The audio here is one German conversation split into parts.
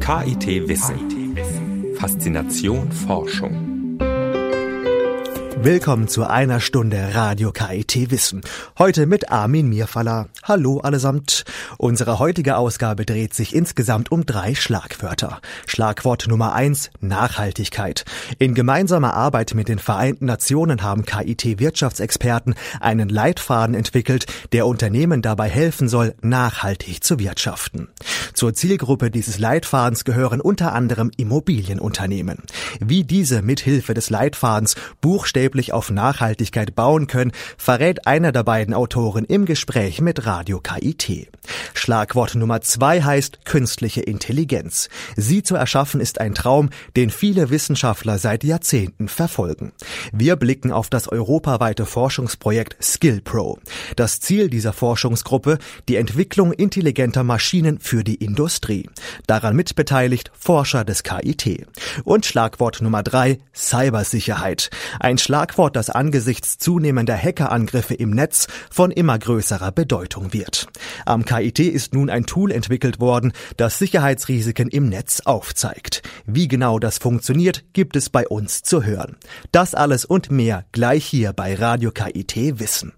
KIT Wissen. Faszination Forschung. Willkommen zu einer Stunde Radio KIT Wissen. Heute mit Armin Mierfaller. Hallo allesamt. Unsere heutige Ausgabe dreht sich insgesamt um 3 Schlagwörter. Schlagwort Nummer 1: Nachhaltigkeit. In gemeinsamer Arbeit mit den Vereinten Nationen haben KIT-Wirtschaftsexperten einen Leitfaden entwickelt, der Unternehmen dabei helfen soll, nachhaltig zu wirtschaften. Zur Zielgruppe dieses Leitfadens gehören unter anderem Immobilienunternehmen. Wie diese mithilfe des Leitfadens buchstäblich auf Nachhaltigkeit bauen können, verrät einer der beiden Autoren im Gespräch mit Radio KIT. Schlagwort Nummer 2 heißt künstliche Intelligenz. Sie zu erschaffen ist ein Traum, den viele Wissenschaftler seit Jahrzehnten verfolgen. Wir blicken auf das europaweite Forschungsprojekt SkillPro. Das Ziel dieser Forschungsgruppe: die Entwicklung intelligenter Maschinen für die Industrie. Daran mitbeteiligt Forscher des KIT. Und Schlagwort Nummer 3: Cybersicherheit. Ein Schlagwort, das angesichts zunehmender Hackerangriffe im Netz von immer größerer Bedeutung wird. Am KIT ist nun ein Tool entwickelt worden, das Sicherheitsrisiken im Netz aufzeigt. Wie genau das funktioniert, gibt es bei uns zu hören. Das alles und mehr gleich hier bei Radio KIT Wissen.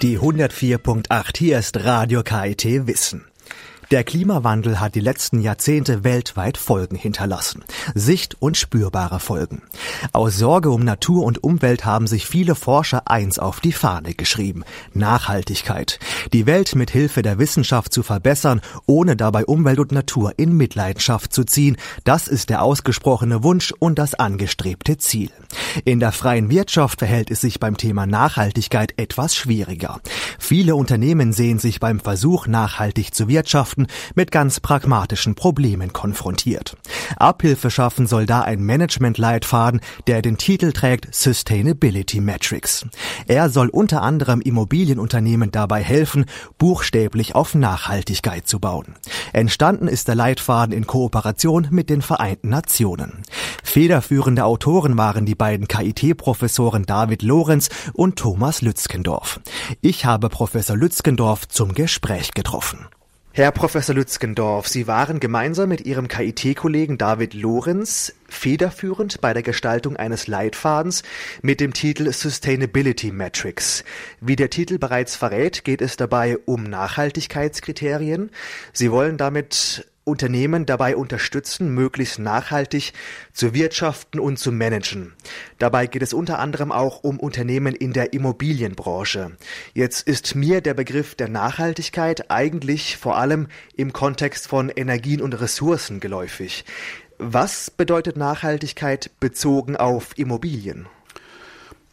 Die 104.8, hier ist Radio KIT Wissen. Der Klimawandel hat die letzten Jahrzehnte weltweit Folgen hinterlassen. Sicht- und spürbare Folgen. Aus Sorge um Natur und Umwelt haben sich viele Forscher eins auf die Fahne geschrieben: Nachhaltigkeit. Die Welt mit Hilfe der Wissenschaft zu verbessern, ohne dabei Umwelt und Natur in Mitleidenschaft zu ziehen, das ist der ausgesprochene Wunsch und das angestrebte Ziel. In der freien Wirtschaft verhält es sich beim Thema Nachhaltigkeit etwas schwieriger. Viele Unternehmen sehen sich beim Versuch, nachhaltig zu wirtschaften, mit ganz pragmatischen Problemen konfrontiert. Abhilfe schaffen soll da ein Management-Leitfaden, der den Titel trägt Sustainability Metrics. Er soll unter anderem Immobilienunternehmen dabei helfen, buchstäblich auf Nachhaltigkeit zu bauen. Entstanden ist der Leitfaden in Kooperation mit den Vereinten Nationen. Federführende Autoren waren die beiden KIT-Professoren David Lorenz und Thomas Lützkendorf. Ich habe Professor Lützkendorf zum Gespräch getroffen. Herr Professor Lützkendorf, Sie waren gemeinsam mit Ihrem KIT-Kollegen David Lorenz federführend bei der Gestaltung eines Leitfadens mit dem Titel Sustainability Metrics. Wie der Titel bereits verrät, geht es dabei um Nachhaltigkeitskriterien. Sie wollen damit Unternehmen dabei unterstützen, möglichst nachhaltig zu wirtschaften und zu managen. Dabei geht es unter anderem auch um Unternehmen in der Immobilienbranche. Jetzt ist mir der Begriff der Nachhaltigkeit eigentlich vor allem im Kontext von Energien und Ressourcen geläufig. Was bedeutet Nachhaltigkeit bezogen auf Immobilien?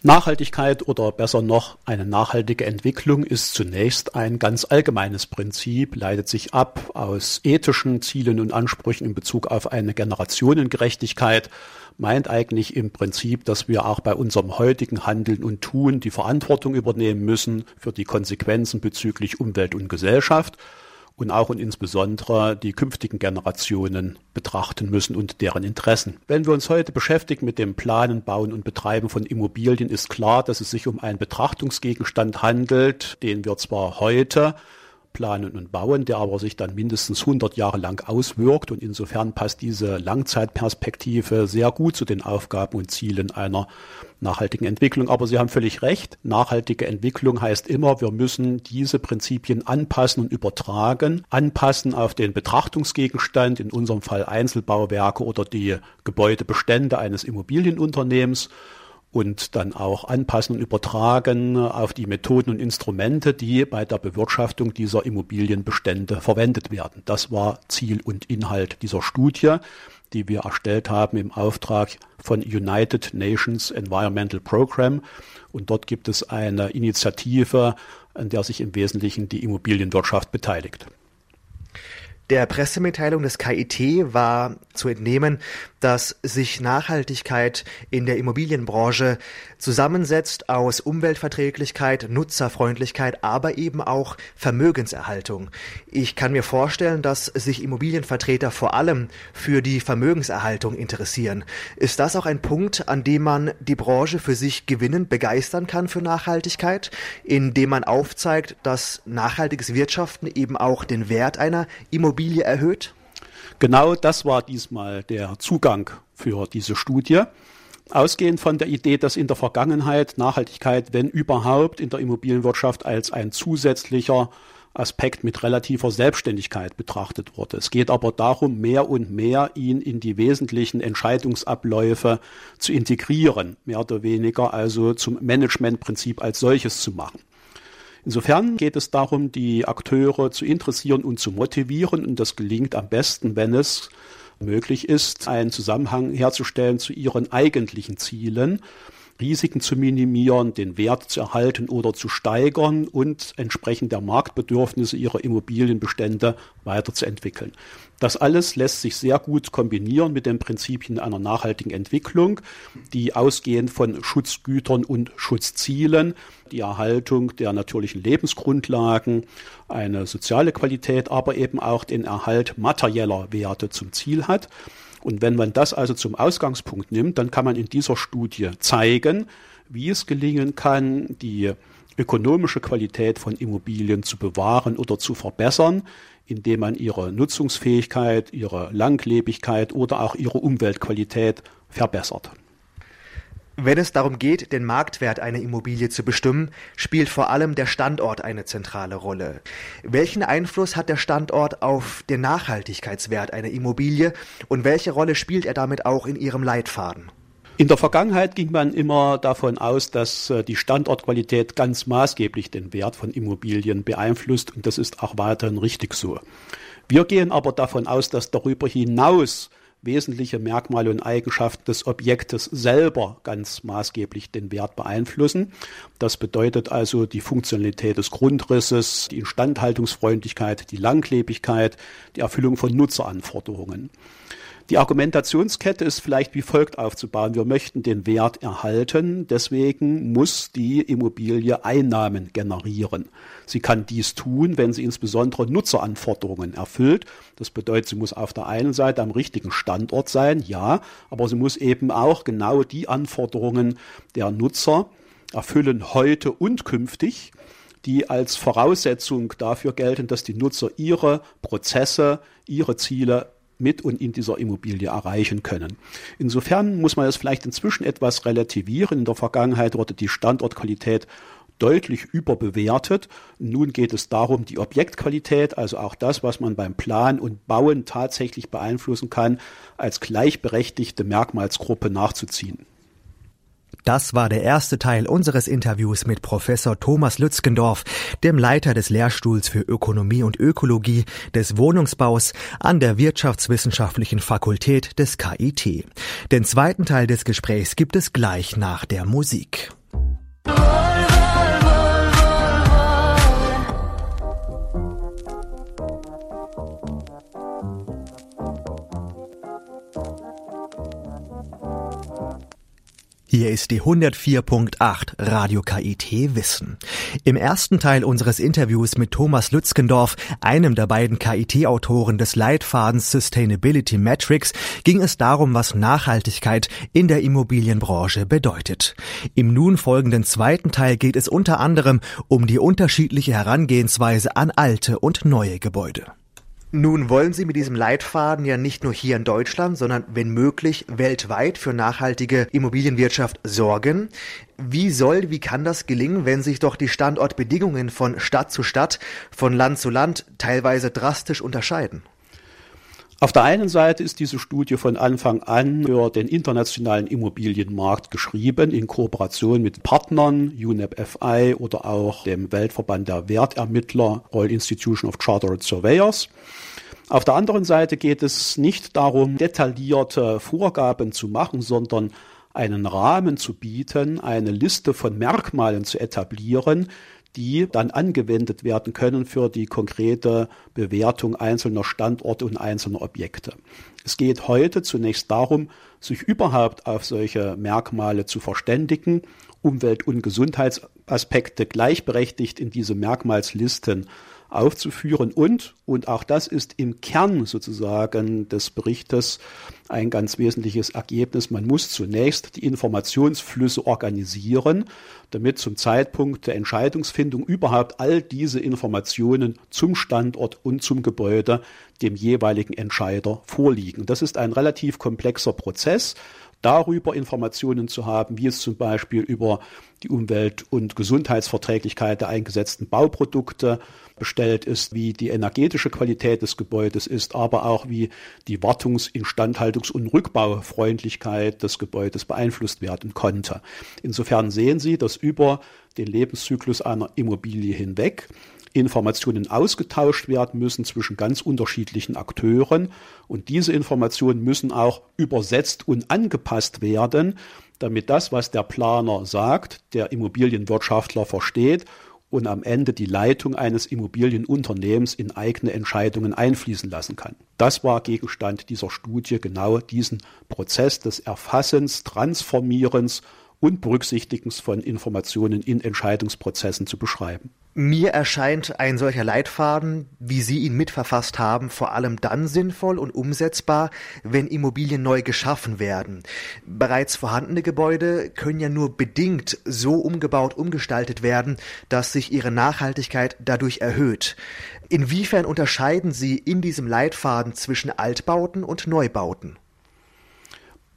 Nachhaltigkeit oder besser noch eine nachhaltige Entwicklung ist zunächst ein ganz allgemeines Prinzip, leitet sich ab aus ethischen Zielen und Ansprüchen in Bezug auf eine Generationengerechtigkeit, meint eigentlich im Prinzip, dass wir auch bei unserem heutigen Handeln und Tun die Verantwortung übernehmen müssen für die Konsequenzen bezüglich Umwelt und Gesellschaft und auch und insbesondere die künftigen Generationen betrachten müssen und deren Interessen. Wenn wir uns heute beschäftigen mit dem Planen, Bauen und Betreiben von Immobilien, ist klar, dass es sich um einen Betrachtungsgegenstand handelt, den wir zwar heute planen und bauen, der aber sich dann mindestens 100 Jahre lang auswirkt, und insofern passt diese Langzeitperspektive sehr gut zu den Aufgaben und Zielen einer nachhaltigen Entwicklung. Aber Sie haben völlig recht, nachhaltige Entwicklung heißt immer, wir müssen diese Prinzipien anpassen und übertragen, anpassen auf den Betrachtungsgegenstand, in unserem Fall Einzelbauwerke oder die Gebäudebestände eines Immobilienunternehmens, und dann auch anpassen und übertragen auf die Methoden und Instrumente, die bei der Bewirtschaftung dieser Immobilienbestände verwendet werden. Das war Ziel und Inhalt dieser Studie, die wir erstellt haben im Auftrag von United Nations Environmental Program. Und dort gibt es eine Initiative, an der sich im Wesentlichen die Immobilienwirtschaft beteiligt. Der Pressemitteilung des KIT war zu entnehmen, dass sich Nachhaltigkeit in der Immobilienbranche zusammensetzt aus Umweltverträglichkeit, Nutzerfreundlichkeit, aber eben auch Vermögenserhaltung. Ich kann mir vorstellen, dass sich Immobilienvertreter vor allem für die Vermögenserhaltung interessieren. Ist das auch ein Punkt, an dem man die Branche für sich gewinnen, begeistern kann für Nachhaltigkeit, indem man aufzeigt, dass nachhaltiges Wirtschaften eben auch den Wert einer Immobilie erhöht? Genau das war diesmal der Zugang für diese Studie. Ausgehend von der Idee, dass in der Vergangenheit Nachhaltigkeit, wenn überhaupt, in der Immobilienwirtschaft als ein zusätzlicher Aspekt mit relativer Selbstständigkeit betrachtet wurde. Es geht aber darum, mehr und mehr ihn in die wesentlichen Entscheidungsabläufe zu integrieren, mehr oder weniger also zum Managementprinzip als solches zu machen. Insofern geht es darum, die Akteure zu interessieren und zu motivieren, und das gelingt am besten, wenn es möglich ist, einen Zusammenhang herzustellen zu ihren eigentlichen Zielen, Risiken zu minimieren, den Wert zu erhalten oder zu steigern und entsprechend der Marktbedürfnisse ihrer Immobilienbestände weiterzuentwickeln. Das alles lässt sich sehr gut kombinieren mit den Prinzipien einer nachhaltigen Entwicklung, die ausgehend von Schutzgütern und Schutzzielen, die Erhaltung der natürlichen Lebensgrundlagen, eine soziale Qualität, aber eben auch den Erhalt materieller Werte zum Ziel hat. Und wenn man das also zum Ausgangspunkt nimmt, dann kann man in dieser Studie zeigen, wie es gelingen kann, die ökonomische Qualität von Immobilien zu bewahren oder zu verbessern, indem man ihre Nutzungsfähigkeit, ihre Langlebigkeit oder auch ihre Umweltqualität verbessert. Wenn es darum geht, den Marktwert einer Immobilie zu bestimmen, spielt vor allem der Standort eine zentrale Rolle. Welchen Einfluss hat der Standort auf den Nachhaltigkeitswert einer Immobilie und welche Rolle spielt er damit auch in Ihrem Leitfaden? In der Vergangenheit ging man immer davon aus, dass die Standortqualität ganz maßgeblich den Wert von Immobilien beeinflusst, und das ist auch weiterhin richtig so. Wir gehen aber davon aus, dass darüber hinaus wesentliche Merkmale und Eigenschaften des Objektes selber ganz maßgeblich den Wert beeinflussen. Das bedeutet also die Funktionalität des Grundrisses, die Instandhaltungsfreundlichkeit, die Langlebigkeit, die Erfüllung von Nutzeranforderungen. Die Argumentationskette ist vielleicht wie folgt aufzubauen. Wir möchten den Wert erhalten, deswegen muss die Immobilie Einnahmen generieren. Sie kann dies tun, wenn sie insbesondere Nutzeranforderungen erfüllt. Das bedeutet, sie muss auf der einen Seite am richtigen Standort sein, ja, aber sie muss eben auch genau die Anforderungen der Nutzer erfüllen, heute und künftig, die als Voraussetzung dafür gelten, dass die Nutzer ihre Prozesse, ihre Ziele mit und in dieser Immobilie erreichen können. Insofern muss man das vielleicht inzwischen etwas relativieren. In der Vergangenheit wurde die Standortqualität deutlich überbewertet. Nun geht es darum, die Objektqualität, also auch das, was man beim Plan und Bauen tatsächlich beeinflussen kann, als gleichberechtigte Merkmalsgruppe nachzuziehen. Das war der erste Teil unseres Interviews mit Professor Thomas Lützkendorf, dem Leiter des Lehrstuhls für Ökonomie und Ökologie des Wohnungsbaus an der Wirtschaftswissenschaftlichen Fakultät des KIT. Den zweiten Teil des Gesprächs gibt es gleich nach der Musik. Hier ist die 104.8 Radio KIT Wissen. Im ersten Teil unseres Interviews mit Thomas Lützkendorf, einem der beiden KIT-Autoren des Leitfadens Sustainability Metrics, ging es darum, was Nachhaltigkeit in der Immobilienbranche bedeutet. Im nun folgenden zweiten Teil geht es unter anderem um die unterschiedliche Herangehensweise an alte und neue Gebäude. Nun wollen Sie mit diesem Leitfaden ja nicht nur hier in Deutschland, sondern wenn möglich weltweit für nachhaltige Immobilienwirtschaft sorgen. Wie kann das gelingen, wenn sich doch die Standortbedingungen von Stadt zu Stadt, von Land zu Land teilweise drastisch unterscheiden? Auf der einen Seite ist diese Studie von Anfang an für den internationalen Immobilienmarkt geschrieben, in Kooperation mit Partnern, UNEP FI oder auch dem Weltverband der Wertermittler, Royal Institution of Chartered Surveyors. Auf der anderen Seite geht es nicht darum, detaillierte Vorgaben zu machen, sondern einen Rahmen zu bieten, eine Liste von Merkmalen zu etablieren, die dann angewendet werden können für die konkrete Bewertung einzelner Standorte und einzelner Objekte. Es geht heute zunächst darum, sich überhaupt auf solche Merkmale zu verständigen, Umwelt- und Gesundheitsaspekte gleichberechtigt in diese Merkmalslisten aufzuführen und auch das ist im Kern sozusagen des Berichtes ein ganz wesentliches Ergebnis. Man muss zunächst die Informationsflüsse organisieren, damit zum Zeitpunkt der Entscheidungsfindung überhaupt all diese Informationen zum Standort und zum Gebäude dem jeweiligen Entscheider vorliegen. Das ist ein relativ komplexer Prozess, darüber Informationen zu haben, wie es zum Beispiel über die Umwelt- und Gesundheitsverträglichkeit der eingesetzten Bauprodukte bestellt ist, wie die energetische Qualität des Gebäudes ist, aber auch wie die Wartungs-, Instandhaltungs- und Rückbaufreundlichkeit des Gebäudes beeinflusst werden konnte. Insofern sehen Sie, dass über den Lebenszyklus einer Immobilie hinweg Informationen ausgetauscht werden müssen zwischen ganz unterschiedlichen Akteuren und diese Informationen müssen auch übersetzt und angepasst werden, damit das, was der Planer sagt, der Immobilienwirtschaftler versteht und am Ende die Leitung eines Immobilienunternehmens in eigene Entscheidungen einfließen lassen kann. Das war Gegenstand dieser Studie, genau diesen Prozess des Erfassens, Transformierens und Berücksichtigens von Informationen in Entscheidungsprozessen zu beschreiben. Mir erscheint ein solcher Leitfaden, wie Sie ihn mitverfasst haben, vor allem dann sinnvoll und umsetzbar, wenn Immobilien neu geschaffen werden. Bereits vorhandene Gebäude können ja nur bedingt so umgebaut, umgestaltet werden, dass sich ihre Nachhaltigkeit dadurch erhöht. Inwiefern unterscheiden Sie in diesem Leitfaden zwischen Altbauten und Neubauten?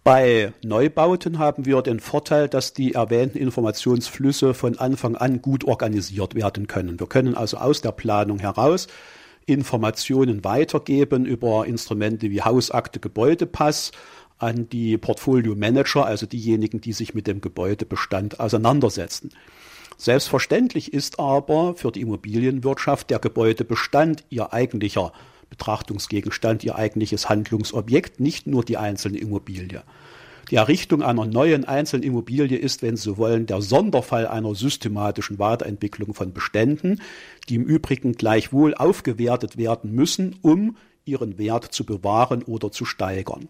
Bei Neubauten haben wir den Vorteil, dass die erwähnten Informationsflüsse von Anfang an gut organisiert werden können. Wir können also aus der Planung heraus Informationen weitergeben über Instrumente wie Hausakte, Gebäudepass an die Portfolio-Manager, also diejenigen, die sich mit dem Gebäudebestand auseinandersetzen. Selbstverständlich ist aber für die Immobilienwirtschaft der Gebäudebestand ihr eigentlicher Betrachtungsgegenstand, ihr eigentliches Handlungsobjekt, nicht nur die einzelne Immobilie. Die Errichtung einer neuen einzelnen Immobilie ist, wenn Sie so wollen, der Sonderfall einer systematischen Weiterentwicklung von Beständen, die im Übrigen gleichwohl aufgewertet werden müssen, um ihren Wert zu bewahren oder zu steigern.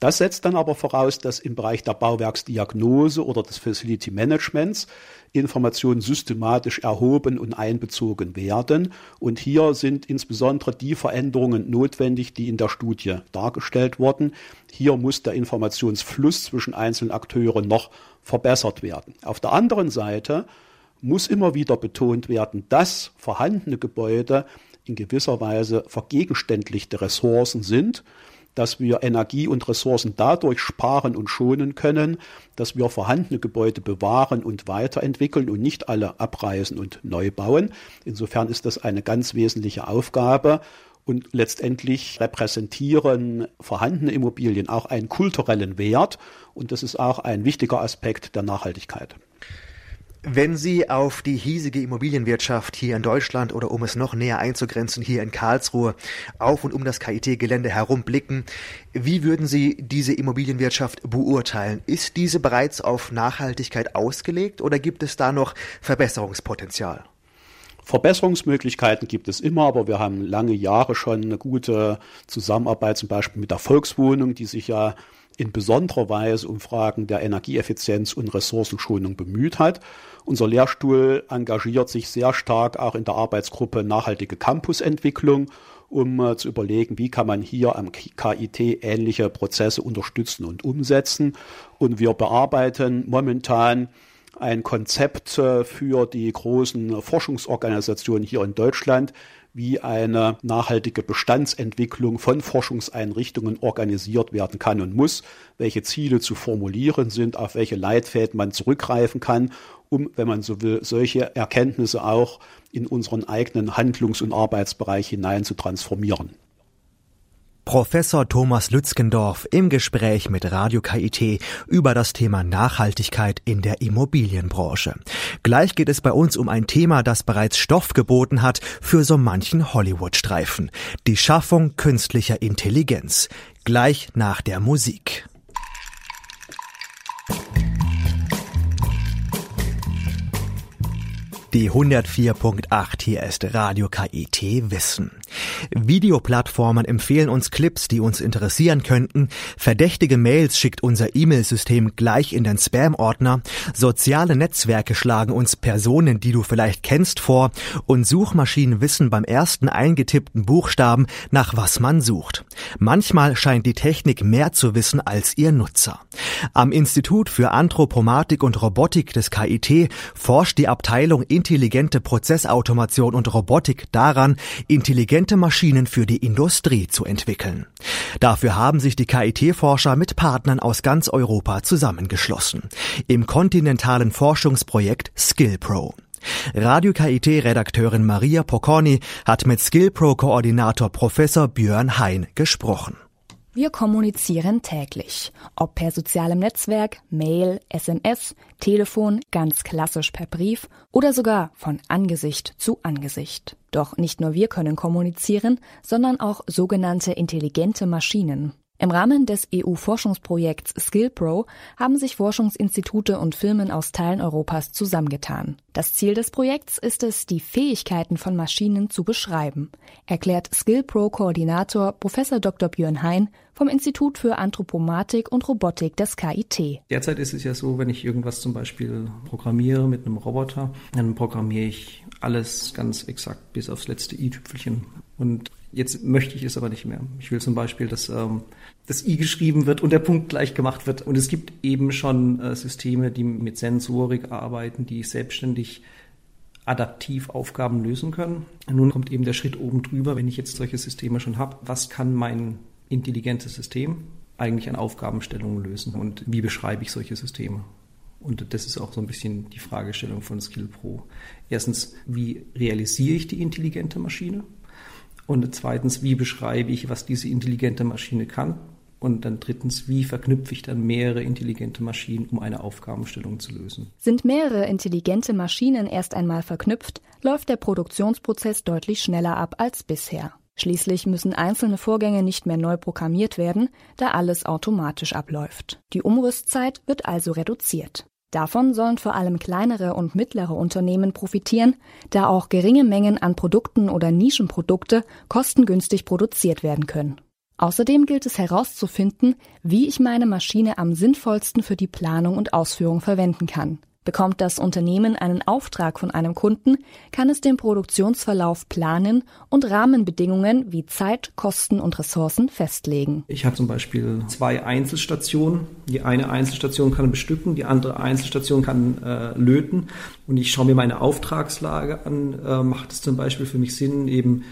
Das setzt dann aber voraus, dass im Bereich der Bauwerksdiagnose oder des Facility Managements Informationen systematisch erhoben und einbezogen werden. Und hier sind insbesondere die Veränderungen notwendig, die in der Studie dargestellt wurden. Hier muss der Informationsfluss zwischen einzelnen Akteuren noch verbessert werden. Auf der anderen Seite muss immer wieder betont werden, dass vorhandene Gebäude in gewisser Weise vergegenständlichte Ressourcen sind, dass wir Energie und Ressourcen dadurch sparen und schonen können, dass wir vorhandene Gebäude bewahren und weiterentwickeln und nicht alle abreißen und neu bauen. Insofern ist das eine ganz wesentliche Aufgabe und letztendlich repräsentieren vorhandene Immobilien auch einen kulturellen Wert und das ist auch ein wichtiger Aspekt der Nachhaltigkeit. Wenn Sie auf die hiesige Immobilienwirtschaft hier in Deutschland oder um es noch näher einzugrenzen, hier in Karlsruhe auf und um das KIT-Gelände herumblicken, wie würden Sie diese Immobilienwirtschaft beurteilen? Ist diese bereits auf Nachhaltigkeit ausgelegt oder gibt es da noch Verbesserungspotenzial? Verbesserungsmöglichkeiten gibt es immer, aber wir haben lange Jahre schon eine gute Zusammenarbeit, zum Beispiel mit der Volkswohnung, die sich ja in besonderer Weise um Fragen der Energieeffizienz und Ressourcenschonung bemüht hat. Unser Lehrstuhl engagiert sich sehr stark auch in der Arbeitsgruppe Nachhaltige Campusentwicklung, um zu überlegen, wie kann man hier am KIT ähnliche Prozesse unterstützen und umsetzen. Und wir bearbeiten momentan ein Konzept für die großen Forschungsorganisationen hier in Deutschland, wie eine nachhaltige Bestandsentwicklung von Forschungseinrichtungen organisiert werden kann und muss, welche Ziele zu formulieren sind, auf welche Leitfäden man zurückgreifen kann, um, wenn man so will, solche Erkenntnisse auch in unseren eigenen Handlungs- und Arbeitsbereich hinein zu transformieren. Professor Thomas Lützkendorf im Gespräch mit Radio KIT über das Thema Nachhaltigkeit in der Immobilienbranche. Gleich geht es bei uns um ein Thema, das bereits Stoff geboten hat für so manchen Hollywood-Streifen. Die Schaffung künstlicher Intelligenz. Gleich nach der Musik. Die 104.8, hier ist Radio KIT Wissen. Videoplattformen empfehlen uns Clips, die uns interessieren könnten. Verdächtige Mails schickt unser E-Mail-System gleich in den Spam-Ordner. Soziale Netzwerke schlagen uns Personen, die du vielleicht kennst, vor. Und Suchmaschinen wissen beim ersten eingetippten Buchstaben, nach was man sucht. Manchmal scheint die Technik mehr zu wissen als ihr Nutzer. Am Institut für Anthropomatik und Robotik des KIT forscht die Abteilung Intelligente Prozessautomation und Robotik daran, intelligente Maschinen für die Industrie zu entwickeln. Dafür haben sich die KIT-Forscher mit Partnern aus ganz Europa zusammengeschlossen. Im kontinentalen Forschungsprojekt SkillPro. Radio KIT-Redakteurin Maria Pokorny hat mit SkillPro-Koordinator Professor Björn Hein gesprochen. Wir kommunizieren täglich, ob per sozialem Netzwerk, Mail, SMS, Telefon, ganz klassisch per Brief oder sogar von Angesicht zu Angesicht. Doch nicht nur wir können kommunizieren, sondern auch sogenannte intelligente Maschinen. Im Rahmen des EU-Forschungsprojekts SkillPro haben sich Forschungsinstitute und Firmen aus Teilen Europas zusammengetan. Das Ziel des Projekts ist es, die Fähigkeiten von Maschinen zu beschreiben, erklärt SkillPro-Koordinator Prof. Dr. Björn Hein vom Institut für Anthropomatik und Robotik des KIT. Derzeit ist es ja so, wenn ich irgendwas zum Beispiel programmiere mit einem Roboter, dann programmiere ich alles ganz exakt bis aufs letzte i-Tüpfelchen. Und jetzt möchte ich es aber nicht mehr. Ich will zum Beispiel, dass das I geschrieben wird und der Punkt gleich gemacht wird. Und es gibt eben schon Systeme, die mit Sensorik arbeiten, die selbstständig adaptiv Aufgaben lösen können. Und nun kommt eben der Schritt oben drüber, wenn ich jetzt solche Systeme schon habe. Was kann mein intelligentes System eigentlich an Aufgabenstellungen lösen? Und wie beschreibe ich solche Systeme? Und das ist auch so ein bisschen die Fragestellung von SkillPro. Erstens, wie realisiere ich die intelligente Maschine? Und zweitens, wie beschreibe ich, was diese intelligente Maschine kann? Und dann drittens, wie verknüpfe ich dann mehrere intelligente Maschinen, um eine Aufgabenstellung zu lösen? Sind mehrere intelligente Maschinen erst einmal verknüpft, läuft der Produktionsprozess deutlich schneller ab als bisher. Schließlich müssen einzelne Vorgänge nicht mehr neu programmiert werden, da alles automatisch abläuft. Die Umrüstzeit wird also reduziert. Davon sollen vor allem kleinere und mittlere Unternehmen profitieren, da auch geringe Mengen an Produkten oder Nischenprodukte kostengünstig produziert werden können. Außerdem gilt es herauszufinden, wie ich meine Maschine am sinnvollsten für die Planung und Ausführung verwenden kann. Bekommt das Unternehmen einen Auftrag von einem Kunden, kann es den Produktionsverlauf planen und Rahmenbedingungen wie Zeit, Kosten und Ressourcen festlegen. Ich habe zum Beispiel 2 Einzelstationen. Die eine Einzelstation kann bestücken, die andere Einzelstation kann löten. Und ich schaue mir meine Auftragslage an. Macht es zum Beispiel für mich Sinn, eben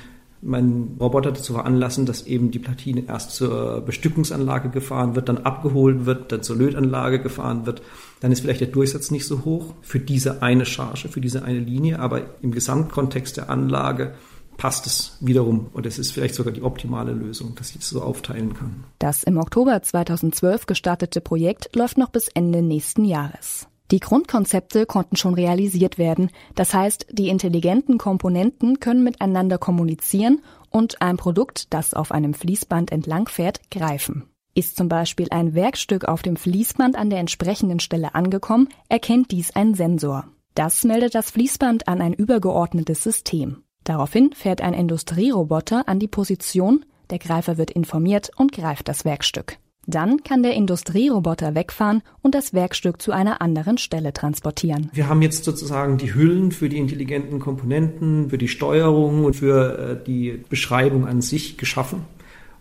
meinen Roboter dazu veranlassen, dass eben die Platine erst zur Bestückungsanlage gefahren wird, dann abgeholt wird, dann zur Lötanlage gefahren wird. Dann ist vielleicht der Durchsatz nicht so hoch für diese eine Charge, für diese eine Linie, aber im Gesamtkontext der Anlage passt es wiederum. Und es ist vielleicht sogar die optimale Lösung, dass ich es so aufteilen kann. Das im Oktober 2012 gestartete Projekt läuft noch bis Ende nächsten Jahres. Die Grundkonzepte konnten schon realisiert werden. Das heißt, die intelligenten Komponenten können miteinander kommunizieren und ein Produkt, das auf einem Fließband entlangfährt, greifen. Ist zum Beispiel ein Werkstück auf dem Fließband an der entsprechenden Stelle angekommen, erkennt dies ein Sensor. Das meldet das Fließband an ein übergeordnetes System. Daraufhin fährt ein Industrieroboter an die Position, der Greifer wird informiert und greift das Werkstück. Dann kann der Industrieroboter wegfahren und das Werkstück zu einer anderen Stelle transportieren. Wir haben jetzt sozusagen die Hüllen für die intelligenten Komponenten, für die Steuerung und für die Beschreibung an sich geschaffen.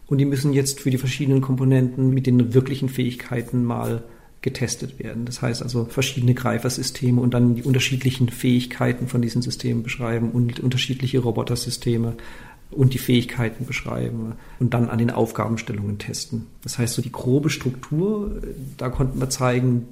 Und die müssen jetzt für die verschiedenen Komponenten mit den wirklichen Fähigkeiten mal getestet werden. Das heißt also verschiedene Greifersysteme und dann die unterschiedlichen Fähigkeiten von diesen Systemen beschreiben und unterschiedliche Robotersysteme und die Fähigkeiten beschreiben und dann an den Aufgabenstellungen testen. Das heißt, so die grobe Struktur, da konnten wir zeigen,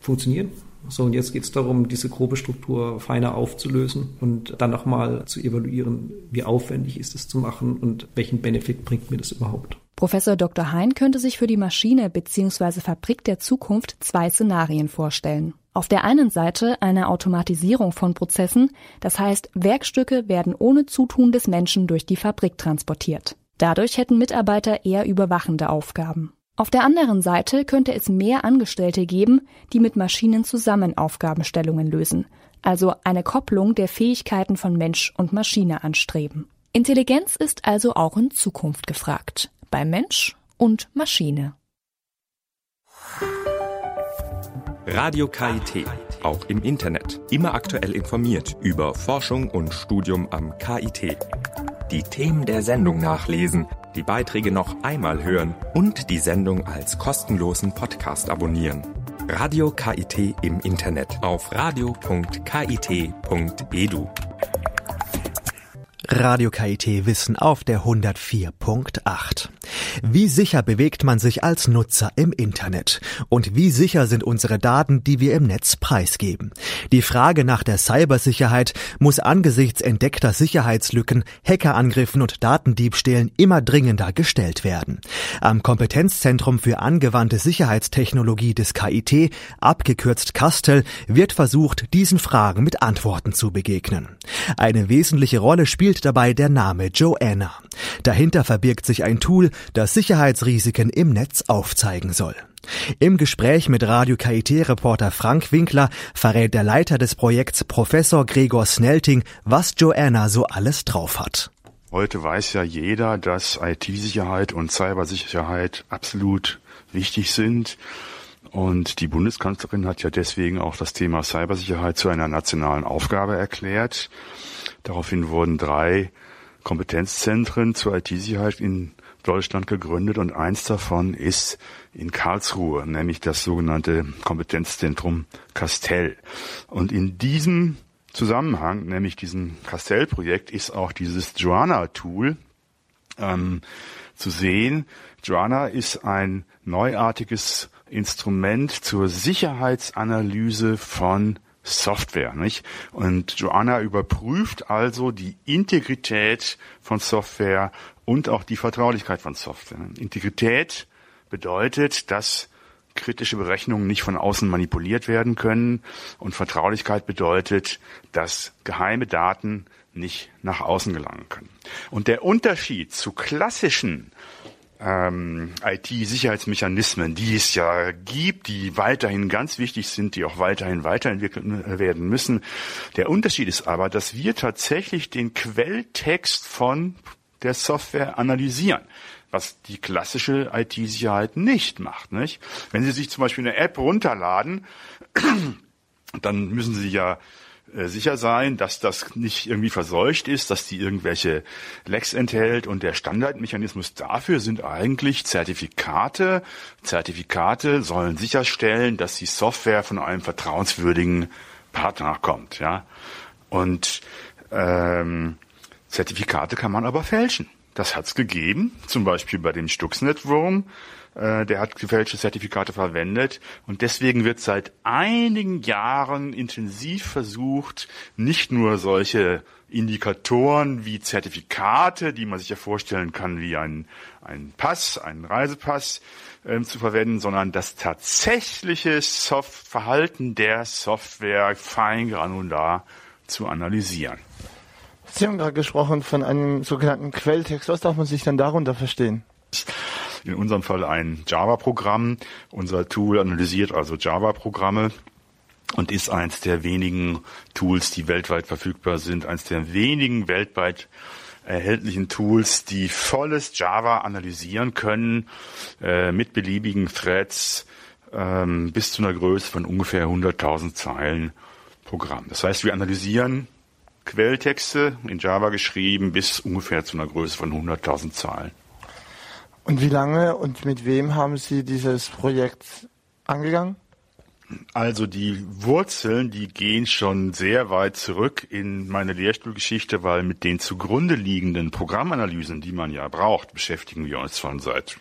funktioniert. So, und jetzt geht es darum, diese grobe Struktur feiner aufzulösen und dann nochmal zu evaluieren, wie aufwendig ist es zu machen und welchen Benefit bringt mir das überhaupt. Professor Dr. Hein könnte sich für die Maschine bzw. Fabrik der Zukunft 2 Szenarien vorstellen. Auf der einen Seite eine Automatisierung von Prozessen, das heißt, Werkstücke werden ohne Zutun des Menschen durch die Fabrik transportiert. Dadurch hätten Mitarbeiter eher überwachende Aufgaben. Auf der anderen Seite könnte es mehr Angestellte geben, die mit Maschinen zusammen Aufgabenstellungen lösen, also eine Kopplung der Fähigkeiten von Mensch und Maschine anstreben. Intelligenz ist also auch in Zukunft gefragt, bei Mensch und Maschine. Radio KIT, auch im Internet. Immer aktuell informiert über Forschung und Studium am KIT. Die Themen der Sendung nachlesen, die Beiträge noch einmal hören und die Sendung als kostenlosen Podcast abonnieren. Radio KIT im Internet auf radio.kit.edu. Radio KIT Wissen auf der 104.8. Wie sicher bewegt man sich als Nutzer im Internet? Und wie sicher sind unsere Daten, die wir im Netz preisgeben? Die Frage nach der Cybersicherheit muss angesichts entdeckter Sicherheitslücken, Hackerangriffen und Datendiebstählen immer dringender gestellt werden. Am Kompetenzzentrum für angewandte Sicherheitstechnologie des KIT, abgekürzt Kastel, wird versucht, diesen Fragen mit Antworten zu begegnen. Eine wesentliche Rolle spielt dabei der Name JOANA. Dahinter verbirgt sich ein Tool, das Sicherheitsrisiken im Netz aufzeigen soll. Im Gespräch mit Radio KIT-Reporter Frank Winkler verrät der Leiter des Projekts Professor Gregor Snelting, was JOANA so alles drauf hat. Heute weiß ja jeder, dass IT-Sicherheit und Cybersicherheit absolut wichtig sind. Und die Bundeskanzlerin hat ja deswegen auch das Thema Cybersicherheit zu einer nationalen Aufgabe erklärt. Daraufhin wurden 3 Kompetenzzentren zur IT-Sicherheit in Deutschland gegründet und eins davon ist in Karlsruhe, nämlich das sogenannte Kompetenzzentrum Kastel. Und in diesem Zusammenhang, nämlich diesem Kastel-Projekt, ist auch dieses JOANA-Tool zu sehen. JOANA ist ein neuartiges Instrument zur Sicherheitsanalyse von Software, nicht? Und JOANA überprüft also die Integrität von Software und auch die Vertraulichkeit von Software. Integrität bedeutet, dass kritische Berechnungen nicht von außen manipuliert werden können und Vertraulichkeit bedeutet, dass geheime Daten nicht nach außen gelangen können. Und der Unterschied zu klassischen IT-Sicherheitsmechanismen, die es ja gibt, die weiterhin ganz wichtig sind, die auch weiterhin weiterentwickelt werden müssen. Der Unterschied ist aber, dass wir tatsächlich den Quelltext von der Software analysieren, was die klassische IT-Sicherheit nicht macht, nicht? Wenn Sie sich zum Beispiel eine App runterladen, dann müssen Sie ja sicher sein, dass das nicht irgendwie verseucht ist, dass die irgendwelche Lecks enthält und der Standardmechanismus dafür sind eigentlich Zertifikate. Zertifikate sollen sicherstellen, dass die Software von einem vertrauenswürdigen Partner kommt, ja. Und Zertifikate kann man aber fälschen. Das hat's gegeben, zum Beispiel bei dem Stuxnet-Wurm. Der hat gefälschte Zertifikate verwendet und deswegen wird seit einigen Jahren intensiv versucht, nicht nur solche Indikatoren wie Zertifikate, die man sich ja vorstellen kann wie ein Pass, einen Reisepass zu verwenden, sondern das tatsächliche Verhalten der Software feingranular zu analysieren. Sie haben gerade gesprochen von einem sogenannten Quelltext. Was darf man sich dann darunter verstehen? In unserem Fall ein Java-Programm. Unser Tool analysiert also Java-Programme und ist eins der wenigen Tools, die weltweit verfügbar sind, eins der wenigen weltweit erhältlichen Tools, die volles Java analysieren können, mit beliebigen Threads, bis zu einer Größe von ungefähr 100.000 Zeilen Programm. Das heißt, wir analysieren Quelltexte in Java geschrieben bis ungefähr zu einer Größe von 100.000 Zeilen. Und wie lange und mit wem haben Sie dieses Projekt angegangen? Also die Wurzeln, die gehen schon sehr weit zurück in meine Lehrstuhlgeschichte, weil mit den zugrunde liegenden Programmanalysen, die man ja braucht, beschäftigen wir uns schon seit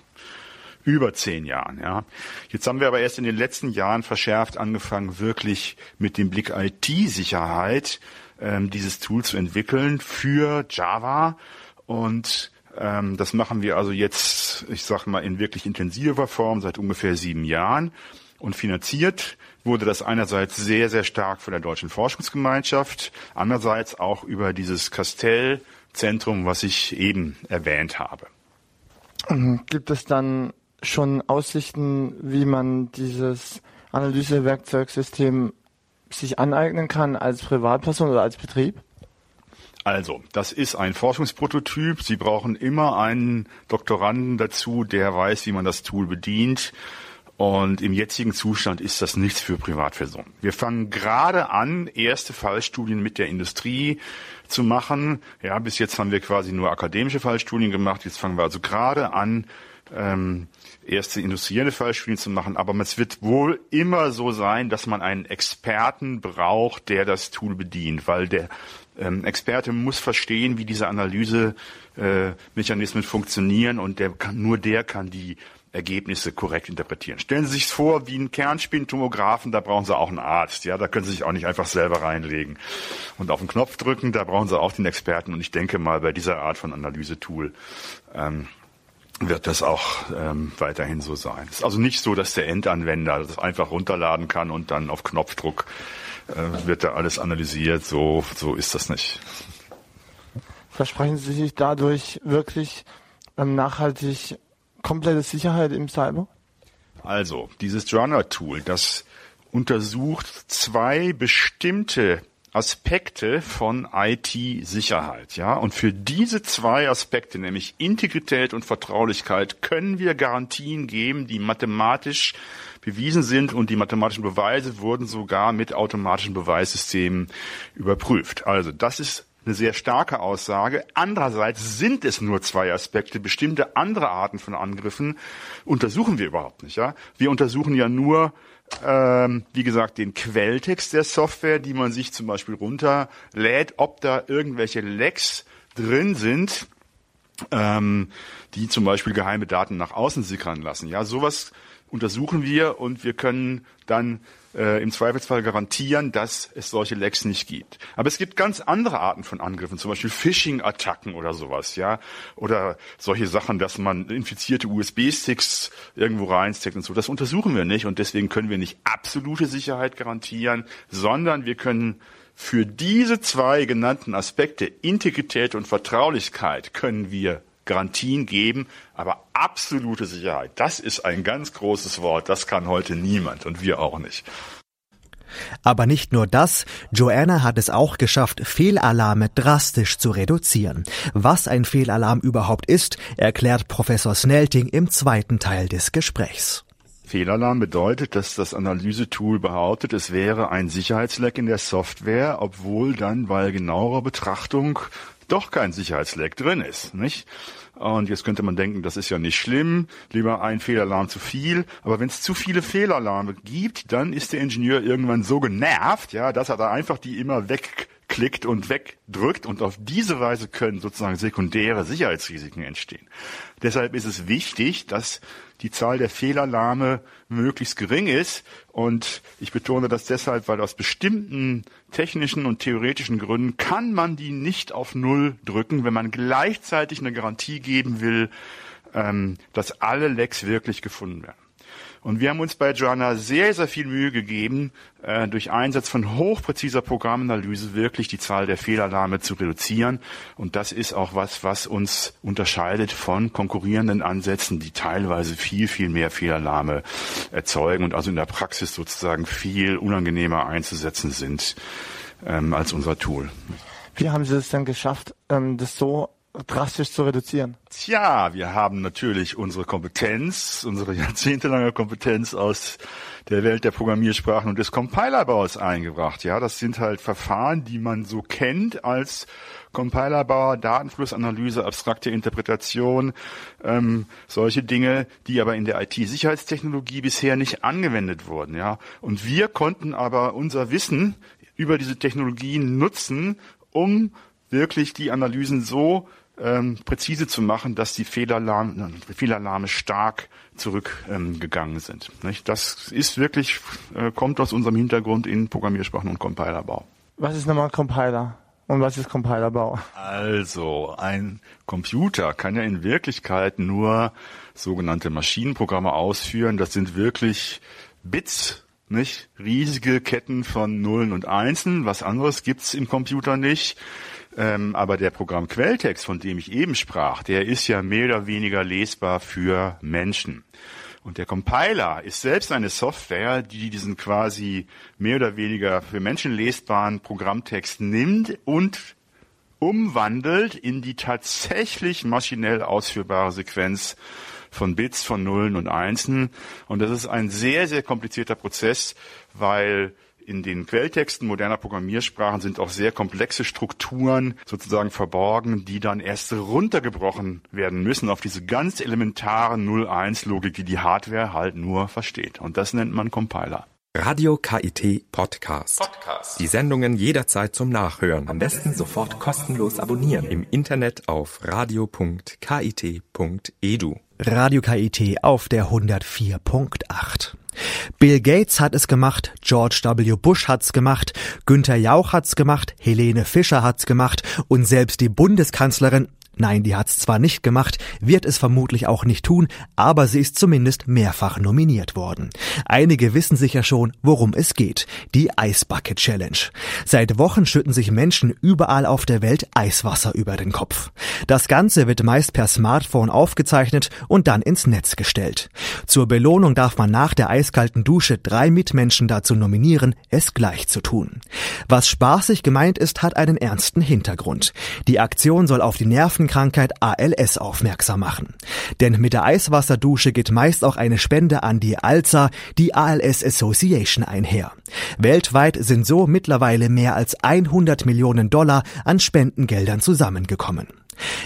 über 10 Jahren. Ja. Jetzt haben wir aber erst in den letzten Jahren verschärft angefangen, wirklich mit dem Blick IT-Sicherheit dieses Tool zu entwickeln für Java und das machen wir also jetzt, ich sag mal, in wirklich intensiver Form seit ungefähr 7 Jahren. Und finanziert wurde das einerseits sehr, sehr stark von der Deutschen Forschungsgemeinschaft, andererseits auch über dieses Kastel-Zentrum, was ich eben erwähnt habe. Gibt es dann schon Aussichten, wie man dieses Analysewerkzeugsystem sich aneignen kann als Privatperson oder als Betrieb? Also, das ist ein Forschungsprototyp. Sie brauchen immer einen Doktoranden dazu, der weiß, wie man das Tool bedient. Und im jetzigen Zustand ist das nichts für Privatpersonen. Wir fangen gerade an, erste Fallstudien mit der Industrie zu machen. Ja, bis jetzt haben wir quasi nur akademische Fallstudien gemacht. Jetzt fangen wir also gerade an, erste industrielle Fallstudien zu machen. Aber es wird wohl immer so sein, dass man einen Experten braucht, der das Tool bedient, weil der Experte muss verstehen, wie diese Analysemechanismen funktionieren, und nur der kann die Ergebnisse korrekt interpretieren. Stellen Sie sich vor, wie ein Kernspintomographen, da brauchen Sie auch einen Arzt. Ja, da können Sie sich auch nicht einfach selber reinlegen und auf den Knopf drücken, da brauchen Sie auch den Experten. Und ich denke mal, bei dieser Art von Analysetool wird das auch weiterhin so sein. Es ist also nicht so, dass der Endanwender das einfach runterladen kann und dann auf Knopfdruck wird da alles analysiert. So ist das nicht. Versprechen Sie sich dadurch wirklich nachhaltig komplette Sicherheit im Cyber? Also, dieses JOANA-Tool, das untersucht zwei bestimmte Aspekte von IT-Sicherheit, ja. Und für diese zwei Aspekte, nämlich Integrität und Vertraulichkeit, können wir Garantien geben, die mathematisch bewiesen sind, und die mathematischen Beweise wurden sogar mit automatischen Beweissystemen überprüft. Also, das ist eine sehr starke Aussage. Andererseits sind es nur zwei Aspekte. Bestimmte andere Arten von Angriffen untersuchen wir überhaupt nicht, ja. Wir untersuchen ja nur, wie gesagt, den Quelltext der Software, die man sich zum Beispiel runterlädt, ob da irgendwelche Lecks drin sind, die zum Beispiel geheime Daten nach außen sickern lassen. Ja, sowas untersuchen wir, und wir können dann im Zweifelsfall garantieren, dass es solche Lecks nicht gibt. Aber es gibt ganz andere Arten von Angriffen, zum Beispiel Phishing-Attacken oder sowas, ja, oder solche Sachen, dass man infizierte USB-Sticks irgendwo reinsteckt und so. Das untersuchen wir nicht, und deswegen können wir nicht absolute Sicherheit garantieren, sondern wir können für diese zwei genannten Aspekte, Integrität und Vertraulichkeit, können wir Garantien geben, aber absolute Sicherheit, das ist ein ganz großes Wort, das kann heute niemand und wir auch nicht. Aber nicht nur das, JOANA hat es auch geschafft, Fehlalarme drastisch zu reduzieren. Was ein Fehlalarm überhaupt ist, erklärt Professor Snelting im zweiten Teil des Gesprächs. Fehlalarm bedeutet, dass das Analysetool behauptet, es wäre ein Sicherheitsleck in der Software, obwohl dann bei genauerer Betrachtung doch kein Sicherheitsleck drin ist, nicht? Und jetzt könnte man denken, das ist ja nicht schlimm, lieber ein Fehlalarm zu viel. Aber wenn es zu viele Fehlalarme gibt, dann ist der Ingenieur irgendwann so genervt, ja, dass er da einfach die immer wegklickt und wegdrückt. Und auf diese Weise können sozusagen sekundäre Sicherheitsrisiken entstehen. Deshalb ist es wichtig, dass die Zahl der Fehlalarme möglichst gering ist. Und ich betone das deshalb, weil aus bestimmten technischen und theoretischen Gründen kann man die nicht auf Null drücken, wenn man gleichzeitig eine Garantie geben will, dass alle Lecks wirklich gefunden werden. Und wir haben uns bei JOANA sehr, sehr viel Mühe gegeben, durch Einsatz von hochpräziser Programmanalyse wirklich die Zahl der Fehlalarme zu reduzieren. Und das ist auch was, was uns unterscheidet von konkurrierenden Ansätzen, die teilweise viel, viel mehr Fehlalarme erzeugen und also in der Praxis sozusagen viel unangenehmer einzusetzen sind als unser Tool. Wie haben Sie es denn geschafft, das so drastisch zu reduzieren? Tja, wir haben natürlich unsere Kompetenz, unsere jahrzehntelange Kompetenz aus der Welt der Programmiersprachen und des Compilerbaus eingebracht. Ja, das sind halt Verfahren, die man so kennt als Compilerbauer, Datenflussanalyse, abstrakte Interpretation, solche Dinge, die aber in der IT-Sicherheitstechnologie bisher nicht angewendet wurden. Ja, und wir konnten aber unser Wissen über diese Technologien nutzen, um wirklich die Analysen so präzise zu machen, dass die Fehlalarme stark zurückgegangen sind. Nicht? Das ist wirklich, kommt aus unserem Hintergrund in Programmiersprachen und Compilerbau. Was ist nochmal Compiler? Und was ist Compilerbau? Also, ein Computer kann ja in Wirklichkeit nur sogenannte Maschinenprogramme ausführen. Das sind wirklich Bits, nicht? Riesige Ketten von Nullen und Einsen. Was anderes gibt's im Computer nicht. Aber der Programmquelltext, von dem ich eben sprach, der ist ja mehr oder weniger lesbar für Menschen. Und der Compiler ist selbst eine Software, die diesen quasi mehr oder weniger für Menschen lesbaren Programmtext nimmt und umwandelt in die tatsächlich maschinell ausführbare Sequenz von Bits, von Nullen und Einsen. Und das ist ein sehr, sehr komplizierter Prozess, weil in den Quelltexten moderner Programmiersprachen sind auch sehr komplexe Strukturen sozusagen verborgen, die dann erst runtergebrochen werden müssen auf diese ganz elementare 0-1-Logik, die die Hardware halt nur versteht. Und das nennt man Compiler. Radio KIT Podcast. Die Sendungen jederzeit zum Nachhören. Am besten sofort kostenlos abonnieren. Im Internet auf radio.kit.edu. Radio KIT auf der 104.8. Bill Gates hat es gemacht, George W. Bush hat's gemacht, Günther Jauch hat's gemacht, Helene Fischer hat's gemacht und selbst die Bundeskanzlerin, nein, die hat's zwar nicht gemacht, wird es vermutlich auch nicht tun, aber sie ist zumindest mehrfach nominiert worden. Einige wissen sicher schon, worum es geht. Die Ice Bucket Challenge. Seit Wochen schütten sich Menschen überall auf der Welt Eiswasser über den Kopf. Das Ganze wird meist per Smartphone aufgezeichnet und dann ins Netz gestellt. Zur Belohnung darf man nach der eiskalten Dusche 3 Mitmenschen dazu nominieren, es gleich zu tun. Was spaßig gemeint ist, hat einen ernsten Hintergrund. Die Aktion soll auf die Nervenkrankheit ALS aufmerksam machen. Denn mit der Eiswasserdusche geht meist auch eine Spende an die ALSA, die ALS Association, einher. Weltweit sind so mittlerweile mehr als 100 Millionen Dollar an Spendengeldern zusammengekommen.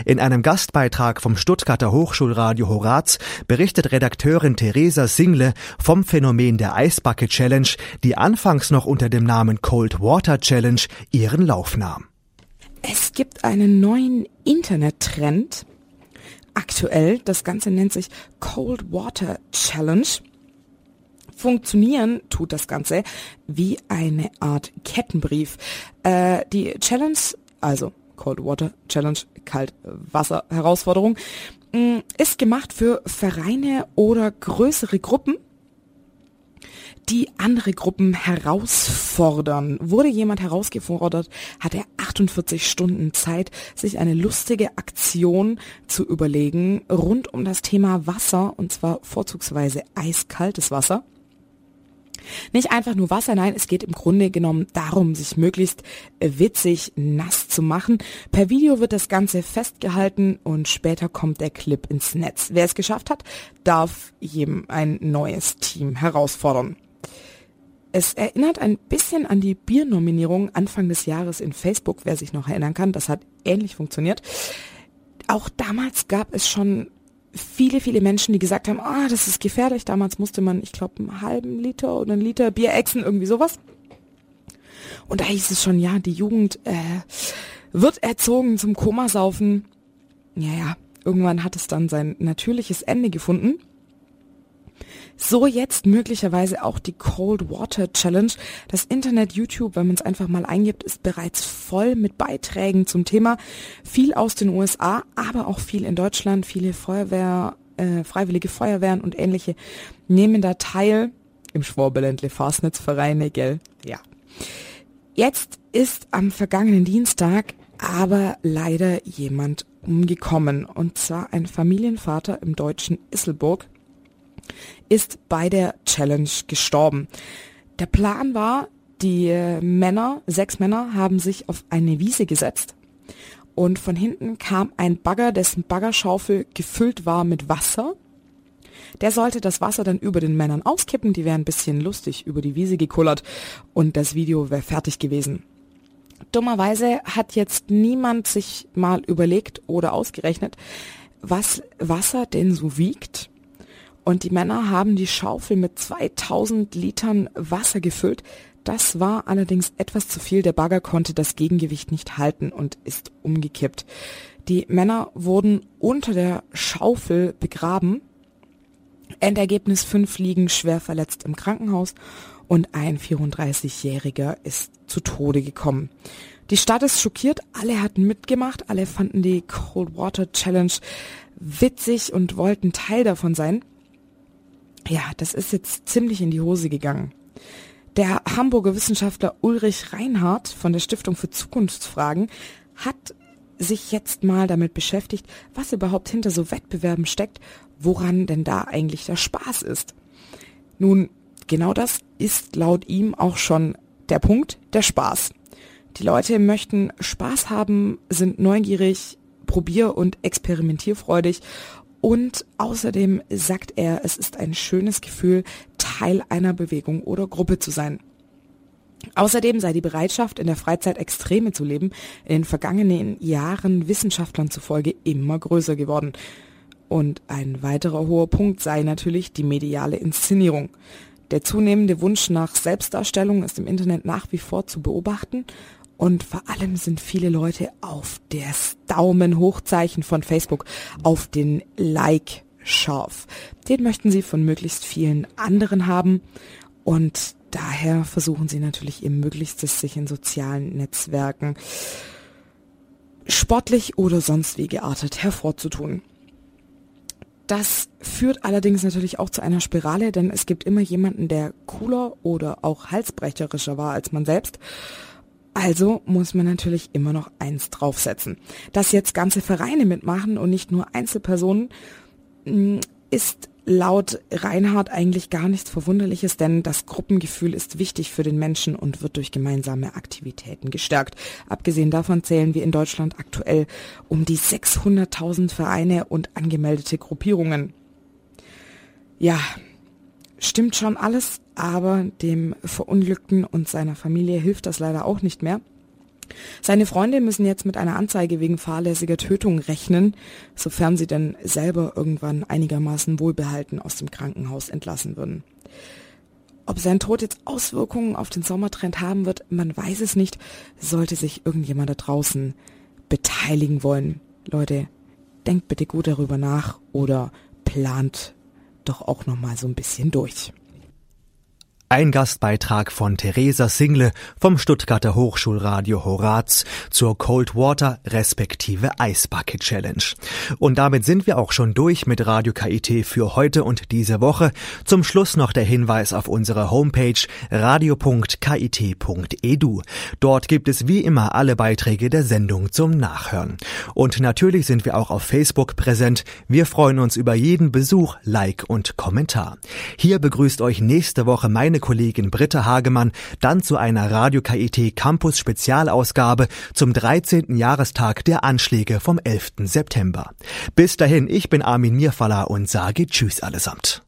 In einem Gastbeitrag vom Stuttgarter Hochschulradio Horaz berichtet Redakteurin Theresa Single vom Phänomen der Ice Bucket Challenge, die anfangs noch unter dem Namen Cold Water Challenge ihren Lauf nahm. Es gibt einen neuen Internet-Trend aktuell. Das Ganze nennt sich Cold Water Challenge. Funktionieren tut das Ganze wie eine Art Kettenbrief. Die Challenge, also Cold Water Challenge, Kaltwasser-Herausforderung, ist gemacht für Vereine oder größere Gruppen, die andere Gruppen herausfordern. Wurde jemand herausgefordert, hat er 48 Stunden Zeit, sich eine lustige Aktion zu überlegen rund um das Thema Wasser, und zwar vorzugsweise eiskaltes Wasser. Nicht einfach nur Wasser, nein, es geht im Grunde genommen darum, sich möglichst witzig nass zu machen. Per Video wird das Ganze festgehalten und später kommt der Clip ins Netz. Wer es geschafft hat, darf jedem ein neues Team herausfordern. Es erinnert ein bisschen an die Biernominierung Anfang des Jahres in Facebook, wer sich noch erinnern kann. Das hat ähnlich funktioniert. Auch damals gab es schon viele Menschen, die gesagt haben, das ist gefährlich. Damals musste man, ich glaube, einen halben Liter oder einen Liter Bier ächzen, irgendwie sowas. Und da hieß es schon, ja, die Jugend wird erzogen zum Komasaufen. Ja, irgendwann hat es dann sein natürliches Ende gefunden. So jetzt möglicherweise auch die Cold Water Challenge. Das Internet, YouTube, wenn man es einfach mal eingibt, ist bereits voll mit Beiträgen zum Thema. Viel aus den USA, aber auch viel in Deutschland. Viele freiwillige Feuerwehren und ähnliche nehmen da teil. Im Schwabeländle Fastnetzvereine, gell? Ja. Jetzt ist am vergangenen Dienstag aber leider jemand umgekommen. Und zwar ein Familienvater im deutschen Isselburg ist bei der Challenge gestorben. Der Plan war, die sechs Männer haben sich auf eine Wiese gesetzt und von hinten kam ein Bagger, dessen Baggerschaufel gefüllt war mit Wasser. Der sollte das Wasser dann über den Männern auskippen, die wären ein bisschen lustig über die Wiese gekullert und das Video wäre fertig gewesen. Dummerweise hat jetzt niemand sich mal überlegt oder ausgerechnet, was Wasser denn so wiegt. Und die Männer haben die Schaufel mit 2000 Litern Wasser gefüllt. Das war allerdings etwas zu viel. Der Bagger konnte das Gegengewicht nicht halten und ist umgekippt. Die Männer wurden unter der Schaufel begraben. Endergebnis: 5 liegen schwer verletzt im Krankenhaus und ein 34-Jähriger ist zu Tode gekommen. Die Stadt ist schockiert, alle hatten mitgemacht, alle fanden die Cold Water Challenge witzig und wollten Teil davon sein. Ja, das ist jetzt ziemlich in die Hose gegangen. Der Hamburger Wissenschaftler Ulrich Reinhardt von der Stiftung für Zukunftsfragen hat sich jetzt mal damit beschäftigt, was überhaupt hinter so Wettbewerben steckt, woran denn da eigentlich der Spaß ist. Nun, genau das ist laut ihm auch schon der Punkt, der Spaß. Die Leute möchten Spaß haben, sind neugierig, probier- und experimentierfreudig und außerdem sagt er, es ist ein schönes Gefühl, Teil einer Bewegung oder Gruppe zu sein. Außerdem sei die Bereitschaft, in der Freizeit Extreme zu leben, in den vergangenen Jahren Wissenschaftlern zufolge immer größer geworden. Und ein weiterer hoher Punkt sei natürlich die mediale Inszenierung. Der zunehmende Wunsch nach Selbstdarstellung ist im Internet nach wie vor zu beobachten und vor allem sind viele Leute auf das Daumen-Hochzeichen von Facebook, auf den Like scharf. Den möchten sie von möglichst vielen anderen haben und daher versuchen sie natürlich ihr Möglichstes, sich in sozialen Netzwerken sportlich oder sonst wie geartet hervorzutun. Das führt allerdings natürlich auch zu einer Spirale, denn es gibt immer jemanden, der cooler oder auch halsbrecherischer war als man selbst. Also muss man natürlich immer noch eins draufsetzen. Dass jetzt ganze Vereine mitmachen und nicht nur Einzelpersonen, ist laut Reinhardt eigentlich gar nichts Verwunderliches, denn das Gruppengefühl ist wichtig für den Menschen und wird durch gemeinsame Aktivitäten gestärkt. Abgesehen davon zählen wir in Deutschland aktuell um die 600.000 Vereine und angemeldete Gruppierungen. Ja, stimmt schon alles, aber dem Verunglückten und seiner Familie hilft das leider auch nicht mehr. Seine Freunde müssen jetzt mit einer Anzeige wegen fahrlässiger Tötung rechnen, sofern sie denn selber irgendwann einigermaßen wohlbehalten aus dem Krankenhaus entlassen würden. Ob sein Tod jetzt Auswirkungen auf den Sommertrend haben wird, man weiß es nicht, sollte sich irgendjemand da draußen beteiligen wollen. Leute, denkt bitte gut darüber nach oder plant doch auch nochmal so ein bisschen durch. Ein Gastbeitrag von Theresa Single vom Stuttgarter Hochschulradio Horaz zur Cold Water respektive Ice Bucket Challenge. Und damit sind wir auch schon durch mit Radio KIT für heute und diese Woche. Zum Schluss noch der Hinweis auf unsere Homepage radio.kit.edu. Dort gibt es wie immer alle Beiträge der Sendung zum Nachhören. Und natürlich sind wir auch auf Facebook präsent. Wir freuen uns über jeden Besuch, Like und Kommentar. Hier begrüßt euch nächste Woche meine Kollegin Britta Hagemann dann zu einer Radio KIT Campus Spezialausgabe zum 13. Jahrestag der Anschläge vom 11. September. Bis dahin, ich bin Armin Mierfaller und sage Tschüss allesamt.